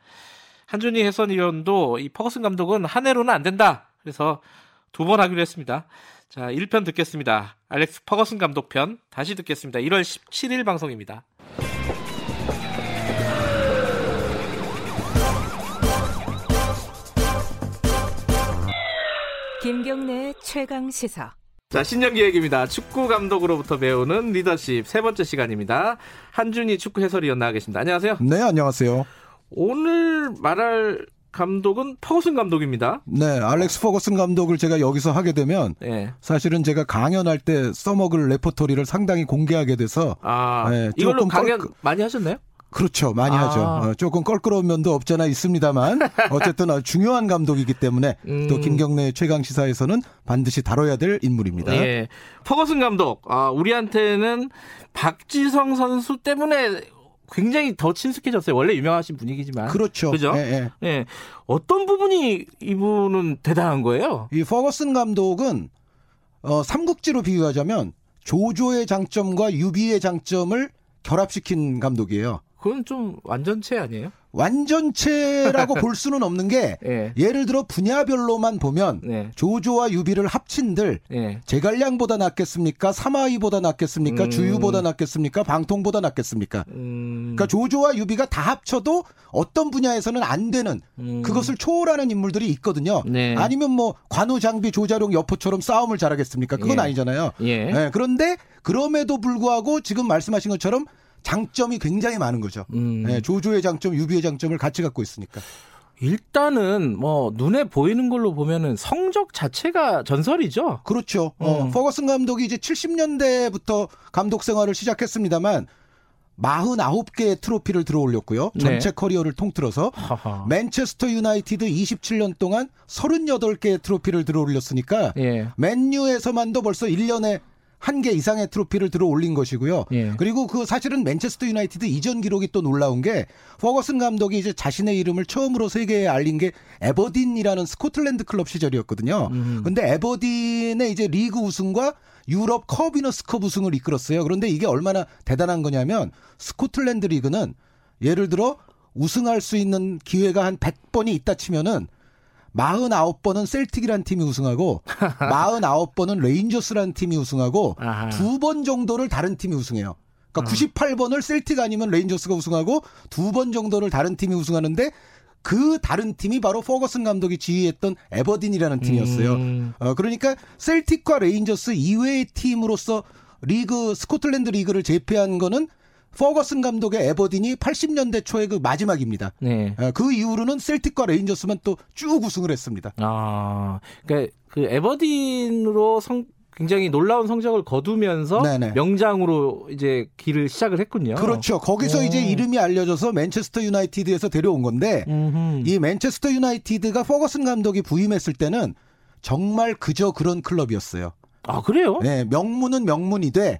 한준희 해설위원도 이 퍼거슨 감독은 한 해로는 안 된다. 그래서 두 번 하기로 했습니다. 자, 1편 듣겠습니다. 알렉스 퍼거슨 감독 편 다시 듣겠습니다. 1월 17일 방송입니다. 김경래의 최강 시사. 자, 신년기획입니다. 축구 감독으로부터 배우는 리더십 세 번째 시간입니다. 한준희 축구 해설위원 나와 계십니다. 안녕하세요. 네, 안녕하세요. 오늘 말할 감독은 퍼거슨 감독입니다. 네, 알렉스 퍼거슨 감독을 제가 여기서 하게 되면 네. 사실은 제가 강연할 때 써먹을 레포토리를 상당히 공개하게 돼서 네, 이걸로 강연 많이 하셨나요? 그렇죠. 많이 하죠. 조금 껄끄러운 면도 없잖아 있습니다만 어쨌든 아주 중요한 감독이기 때문에 또 김경래 최강시사에서는 반드시 다뤄야 될 인물입니다. 예. 퍼거슨 감독. 우리한테는 박지성 선수 때문에 굉장히 더 친숙해졌어요. 원래 유명하신 분이기지만. 그렇죠. 그죠? 예, 예. 예. 어떤 부분이 이분은 대단한 거예요? 이 퍼거슨 감독은 삼국지로 비유하자면 조조의 장점과 유비의 장점을 결합시킨 감독이에요. 그건 좀 완전체 아니에요? 완전체라고 볼 수는 없는 게 예. 예를 들어 분야별로만 보면 예. 조조와 유비를 합친들 예. 제갈량보다 낫겠습니까? 사마이보다 낫겠습니까? 주유보다 낫겠습니까? 방통보다 낫겠습니까? 그러니까 조조와 유비가 다 합쳐도 어떤 분야에서는 안 되는 그것을 초월하는 인물들이 있거든요. 네. 아니면 뭐 관우장비 조자룡 여포처럼 싸움을 잘하겠습니까? 그건 예. 아니잖아요. 예. 예. 그런데 그럼에도 불구하고 지금 말씀하신 것처럼 장점이 굉장히 많은 거죠. 네, 조조의 장점, 유비의 장점을 같이 갖고 있으니까. 일단은 뭐 눈에 보이는 걸로 보면은 성적 자체가 전설이죠. 그렇죠. 퍼거슨 감독이 이제 70년대부터 감독 생활을 시작했습니다만 49개의 트로피를 들어올렸고요. 전체 네. 커리어를 통틀어서 하하. 맨체스터 유나이티드 27년 동안 38개의 트로피를 들어올렸으니까 예. 맨유에서만도 벌써 1년에 한 개 이상의 트로피를 들어올린 것이고요. 예. 그리고 그 사실은 맨체스터 유나이티드 이전 기록이 또 놀라운 게 퍼거슨 감독이 이제 자신의 이름을 처음으로 세계에 알린 게 에버딘이라는 스코틀랜드 클럽 시절이었거든요. 근데 에버딘의 이제 리그 우승과 유럽 커비너스컵 우승을 이끌었어요. 그런데 이게 얼마나 대단한 거냐면 스코틀랜드 리그는 예를 들어 우승할 수 있는 기회가 한 100번이 있다 치면은 49번은 셀틱이라는 팀이 우승하고 49번은 레인저스라는 팀이 우승하고 두 번 정도를 다른 팀이 우승해요. 그러니까 98번을 셀틱 아니면 레인저스가 우승하고 두 번 정도를 다른 팀이 우승하는데 그 다른 팀이 바로 퍼거슨 감독이 지휘했던 에버딘이라는 팀이었어요. 그러니까 셀틱과 레인저스 이외의 팀으로서 리그 스코틀랜드 리그를 제패한 거는 퍼거슨 감독의 에버딘이 80년대 초의 그 마지막입니다. 네. 그 이후로는 셀틱과 레인저스만 또 쭉 우승을 했습니다. 그러니까 그 에버딘으로 굉장히 놀라운 성적을 거두면서 네네. 명장으로 이제 길을 시작을 했군요. 그렇죠. 거기서 이제 이름이 알려져서 맨체스터 유나이티드에서 데려온 건데 이 맨체스터 유나이티드가 퍼거슨 감독이 부임했을 때는 정말 그저 그런 클럽이었어요. 아 그래요? 네, 명문은 명문이 돼.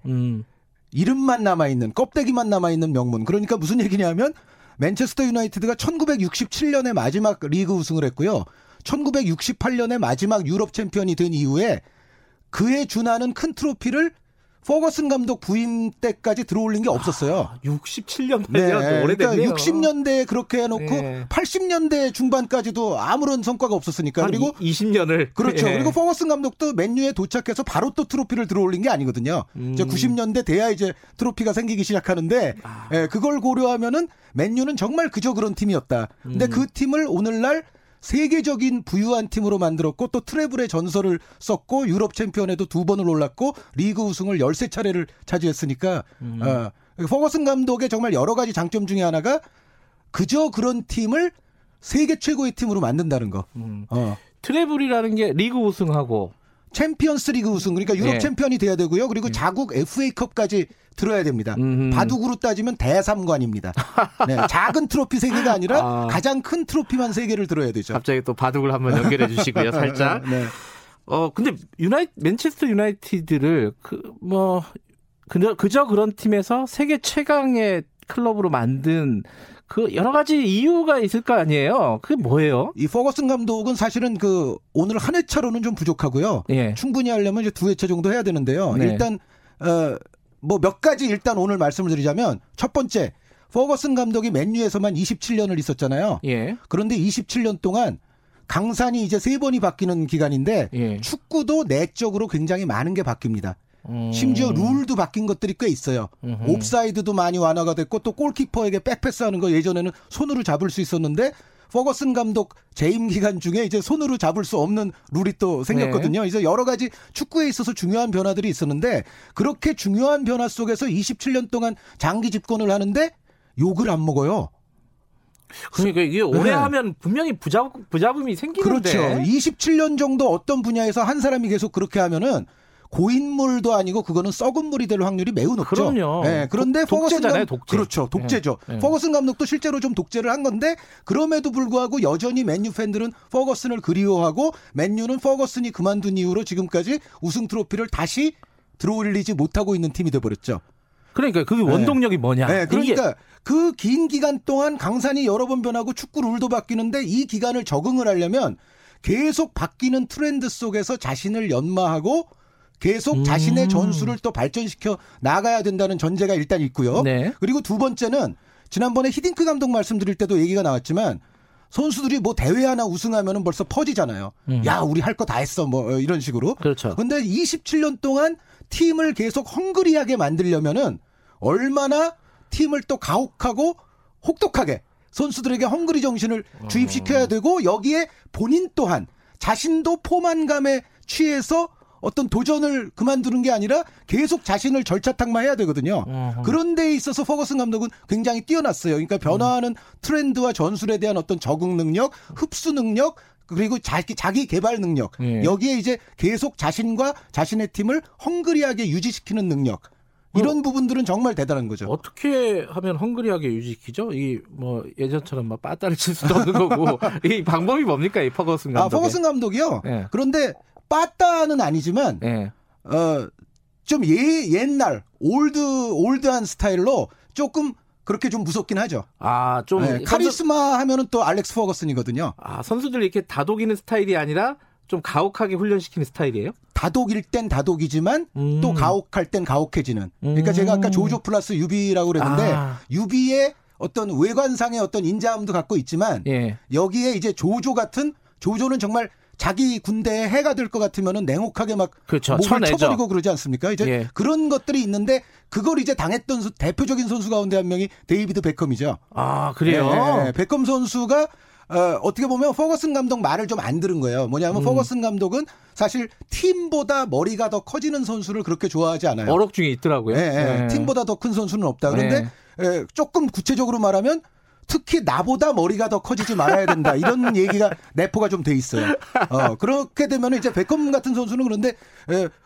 이름만 남아있는 껍데기만 남아있는 명문. 그러니까 무슨 얘기냐면 맨체스터 유나이티드가 1967년에 마지막 리그 우승을 했고요. 1968년에 마지막 유럽 챔피언이 된 이후에 그해 준하는 큰 트로피를 퍼거슨 감독 부임 때까지 들어올린 게 없었어요. 67년 만이야. 네, 오래됐네요. 그러니까 60년대에 그렇게 해놓고 네. 80년대 중반까지도 아무런 성과가 없었으니까. 그리고 20년을. 그렇죠. 예. 그리고 퍼거슨 감독도 맨유에 도착해서 바로 또 트로피를 들어올린 게 아니거든요. 이제 90년대 돼야 이제 트로피가 생기기 시작하는데 예, 그걸 고려하면은 맨유는 정말 그저 그런 팀이었다. 근데 그 팀을 오늘날 세계적인 부유한 팀으로 만들었고 또 트래블의 전설을 썼고 유럽 챔피언에도 두 번을 올랐고 리그 우승을 13차례를 차지했으니까 퍼거슨 감독의 정말 여러 가지 장점 중에 하나가 그저 그런 팀을 세계 최고의 팀으로 만든다는 거. 트래블이라는 게 리그 우승하고 챔피언스 리그 우승 그러니까 유럽 네. 챔피언이 돼야 되고요. 그리고 자국 FA컵까지 들어야 됩니다. 바둑으로 따지면 대삼관입니다. 네, 작은 트로피 3개가 아니라 가장 큰 트로피만 3개를 들어야 되죠. 갑자기 또 바둑을 한번 연결해 주시고요. 살짝. 네. 근데 맨체스터 유나이티드를 그저 그런 팀에서 세계 최강의 클럽으로 만든 그 여러 가지 이유가 있을 거 아니에요. 그게 뭐예요? 이 퍼거슨 감독은 사실은 그 오늘 한 회차로는 좀 부족하고요. 예. 충분히 하려면 이제 2회차 정도 해야 되는데요. 네. 일단 몇 가지 일단 오늘 말씀을 드리자면 첫 번째 퍼거슨 감독이 맨유에서만 27년을 있었잖아요. 예. 그런데 27년 동안 강산이 이제 3번이 바뀌는 기간인데 예. 축구도 내적으로 굉장히 많은 게 바뀝니다. 심지어 룰도 바뀐 것들이 꽤 있어요. 옵사이드도 많이 완화가 됐고 또 골키퍼에게 백패스하는 거 예전에는 손으로 잡을 수 있었는데 퍼거슨 감독 재임 기간 중에 이제 손으로 잡을 수 없는 룰이 또 생겼거든요. 네. 이제 여러 가지 축구에 있어서 중요한 변화들이 있었는데 그렇게 중요한 변화 속에서 27년 동안 장기 집권을 하는데 욕을 안 먹어요. 그러니까 이게 오래 네. 하면 분명히 부잡음이 생기는데. 그렇죠. 27년 정도 어떤 분야에서 한 사람이 계속 그렇게 하면은 고인물도 아니고 그거는 썩은 물이 될 확률이 매우 높죠. 그럼요. 네, 그런데 독재잖아요. 독재. 그렇죠. 독재죠. 네. 퍼거슨 감독도 실제로 좀 독재를 한 건데 그럼에도 불구하고 여전히 맨유 팬들은 퍼거슨을 그리워하고 맨유는 퍼거슨이 그만둔 이후로 지금까지 우승 트로피를 다시 들어올리지 못하고 있는 팀이 돼버렸죠. 그러니까 그게 원동력이 네. 뭐냐. 네, 그러니까 그 긴 기간 동안 강산이 여러 번 변하고 축구 룰도 바뀌는데 이 기간을 적응을 하려면 계속 바뀌는 트렌드 속에서 자신을 연마하고 계속 자신의 전술을 또 발전시켜 나가야 된다는 전제가 일단 있고요. 네. 그리고 두 번째는 지난번에 히딩크 감독 말씀드릴 때도 얘기가 나왔지만 선수들이 뭐 대회 하나 우승하면은 벌써 퍼지잖아요. 야, 우리 할 거 다 했어. 뭐 이런 식으로. 그렇죠. 근데 27년 동안 팀을 계속 헝그리하게 만들려면은 얼마나 팀을 또 가혹하고 혹독하게 선수들에게 헝그리 정신을 주입시켜야 되고 여기에 본인 또한 자신도 포만감에 취해서 어떤 도전을 그만두는 게 아니라 계속 자신을 절차탕마 해야 되거든요. 그런 데에 있어서 퍼거슨 감독은 굉장히 뛰어났어요. 그러니까 변화하는 트렌드와 전술에 대한 어떤 적응 능력, 흡수 능력, 그리고 자기 개발 능력. 예. 여기에 이제 계속 자신과 자신의 팀을 헝그리하게 유지시키는 능력. 이런 부분들은 정말 대단한 거죠. 어떻게 하면 헝그리하게 유지시키죠? 이 뭐 예전처럼 막 빠따를 칠 수도 없는 거고. 이 방법이 뭡니까? 이 퍼거슨 감독. 퍼거슨 감독이요? 예. 그런데 빠따는 아니지만 네. 좀 옛날 올드한 스타일로 조금 그렇게 좀 무섭긴 하죠. 좀 네, 카리스마 하면은 또 알렉스 퍼거슨이거든요. 선수들 이렇게 다독이는 스타일이 아니라 좀 가혹하게 훈련시키는 스타일이에요? 다독일 땐 다독이지만 또 가혹할 땐 가혹해지는. 그러니까 제가 아까 조조 플러스 유비라고 그랬는데 유비의 어떤 외관상의 어떤 인자함도 갖고 있지만 예. 여기에 이제 조조는 정말 자기 군대에 해가 될 것 같으면은 냉혹하게 막 그렇죠. 몸을 쳐내죠. 쳐버리고 그러지 않습니까? 이제 예. 그런 것들이 있는데 그걸 이제 당했던 대표적인 선수 가운데 한 명이 데이비드 베컴이죠. 그래요. 네. 베컴 선수가 어떻게 보면 퍼거슨 감독 말을 좀 안 들은 거예요. 뭐냐면 퍼거슨 감독은 사실 팀보다 머리가 더 커지는 선수를 그렇게 좋아하지 않아요. 어록 중에 있더라고요. 네. 팀보다 더 큰 선수는 없다. 그런데 조금 구체적으로 말하면. 특히 나보다 머리가 더 커지지 말아야 된다. 이런 얘기가 내포가 좀 돼 있어요. 그렇게 되면 이제 베컴 같은 선수는 그런데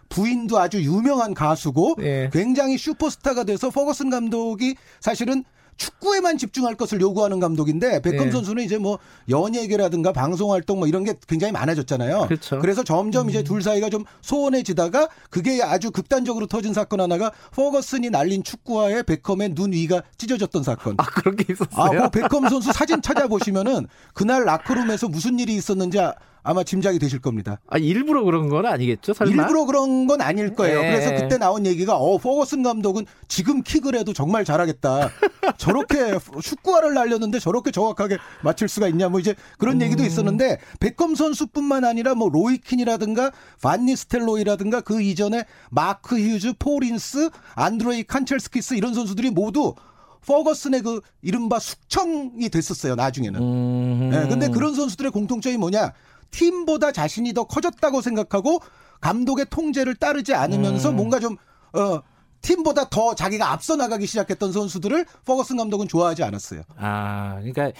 부인도 아주 유명한 가수고 예. 굉장히 슈퍼스타가 돼서 퍼거슨 감독이 사실은 축구에만 집중할 것을 요구하는 감독인데 베컴 네. 선수는 이제 뭐 연예계라든가 방송 활동 뭐 이런 게 굉장히 많아졌잖아요. 그렇죠. 그래서 점점 이제 둘 사이가 좀 소원해지다가 그게 아주 극단적으로 터진 사건 하나가 퍼거슨이 날린 축구화에 베컴의 눈 위가 찢어졌던 사건. 아, 그런 게 있었어요? 아, 그 베컴 선수 사진 찾아보시면은 그날 라커룸에서 무슨 일이 있었는지 아마 짐작이 되실 겁니다. 아, 일부러 그런 건 아니겠죠? 설마? 일부러 그런 건 아닐 거예요. 예. 그래서 그때 나온 얘기가 퍼거슨 감독은 지금 킥을 해도 정말 잘하겠다. 저렇게 축구화를 날렸는데 저렇게 정확하게 맞힐 수가 있냐 뭐 이제 그런 얘기도 있었는데 베컴 선수뿐만 아니라 뭐 로이킨이라든가 반니스텔로이라든가 그 이전에 마크 휴즈, 폴린스, 안드로이 칸첼스키스 이런 선수들이 모두 퍼거슨의 그 이른바 숙청이 됐었어요. 나중에는. 네, 근데 그런 선수들의 공통점이 뭐냐? 팀보다 자신이 더 커졌다고 생각하고 감독의 통제를 따르지 않으면서 뭔가 좀 팀보다 더 자기가 앞서 나가기 시작했던 선수들을 퍼거슨 감독은 좋아하지 않았어요. 아, 그러니까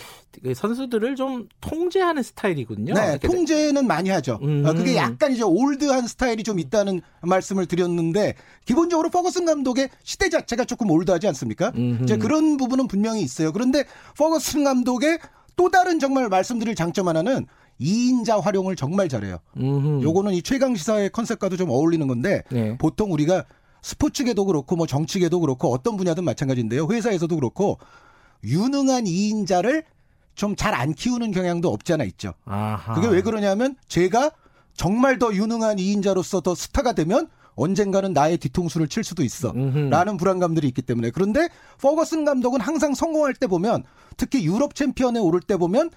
선수들을 좀 통제하는 스타일이군요. 네, 통제는 많이 하죠. 그게 약간 이제 올드한 스타일이 좀 있다는 말씀을 드렸는데 기본적으로 퍼거슨 감독의 시대 자체가 조금 올드하지 않습니까? 이제 그런 부분은 분명히 있어요. 그런데 퍼거슨 감독의 또 다른 정말 말씀드릴 장점 하나는 2인자 활용을 정말 잘해요. 요거는 이 최강시사의 컨셉과도 좀 어울리는 건데 네. 보통 우리가 스포츠계도 그렇고 뭐 정치계도 그렇고 어떤 분야든 마찬가지인데요. 회사에서도 그렇고 유능한 2인자를 좀 잘 안 키우는 경향도 없지 않아 있죠. 아하. 그게 왜 그러냐면 제가 정말 더 유능한 2인자로서 더 스타가 되면 언젠가는 나의 뒤통수를 칠 수도 있어 라는 불안감들이 있기 때문에. 그런데 퍼거슨 감독은 항상 성공할 때 보면 특히 유럽 챔피언에 오를 때 보면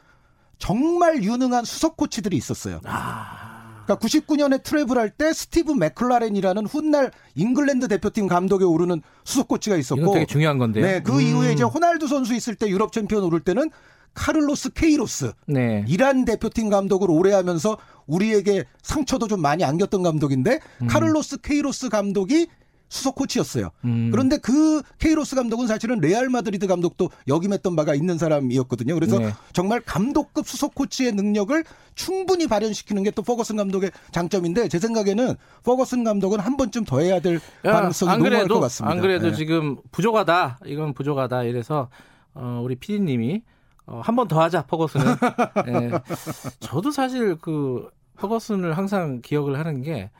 정말 유능한 수석 코치들이 있었어요. 그러니까 99년에 트래블할 때 스티브 맥클라렌이라는 훗날 잉글랜드 대표팀 감독에 오르는 수석 코치가 있었고 이건 되게 중요한 건데요. 네, 그 이후에 이제 호날두 선수 있을 때 유럽 챔피언 오를 때는 카를로스 케이로스 네. 이란 대표팀 감독을 오래 하면서 우리에게 상처도 좀 많이 안겼던 감독인데 카를로스 케이로스 감독이 수석 코치였어요. 그런데 그 케이로스 감독은 사실은 레알 마드리드 감독도 역임했던 바가 있는 사람이었거든요. 그래서 네. 정말 감독급 수석 코치의 능력을 충분히 발현시키는 게 또 퍼거슨 감독의 장점인데 제 생각에는 퍼거슨 감독은 한 번쯤 더 해야 될 가능성이 너무 많을 것 같습니다. 안 그래도 네. 지금 부족하다. 이건 부족하다. 이래서 우리 PD님이 한 번 더 하자 퍼거슨은. 네. 저도 사실 그 퍼거슨을 항상 기억을 하는 게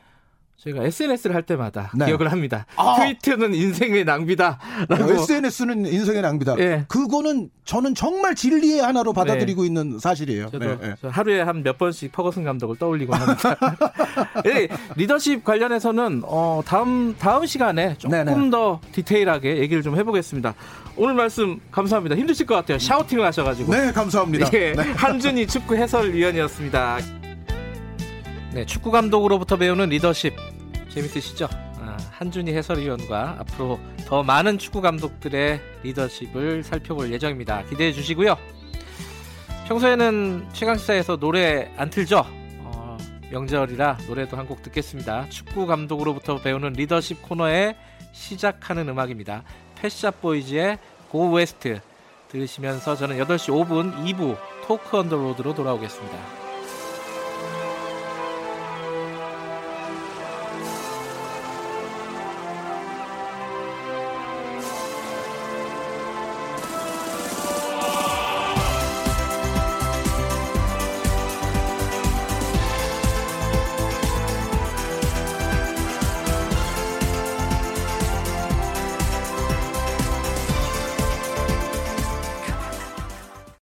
저희가 SNS를 할 때마다 네. 기억을 합니다. 트위터는 인생의 낭비다라고. SNS는 인생의 낭비다. 네. 그거는 저는 정말 진리의 하나로 받아들이고 네. 있는 사실이에요. 저도 네. 하루에 한 몇 번씩 퍼거슨 감독을 떠올리곤 합니다. 네. 리더십 관련해서는 다음 시간에 조금 네네. 더 디테일하게 얘기를 좀 해보겠습니다. 오늘 말씀 감사합니다. 힘드실 것 같아요. 샤우팅을 하셔가지고. 네, 감사합니다. 네. 한준희 축구 해설위원이었습니다. 네, 축구 감독으로부터 배우는 리더십 재밌으시죠? 한준희 해설위원과 앞으로 더 많은 축구 감독들의 리더십을 살펴볼 예정입니다. 기대해 주시고요. 평소에는 최강시사에서 노래 안 틀죠? 명절이라 노래도 한 곡 듣겠습니다. 축구 감독으로부터 배우는 리더십 코너에 시작하는 음악입니다. 펫샵보이즈의 고 웨스트 들으시면서 저는 8시 5분 2부 토크 언더로드로 돌아오겠습니다.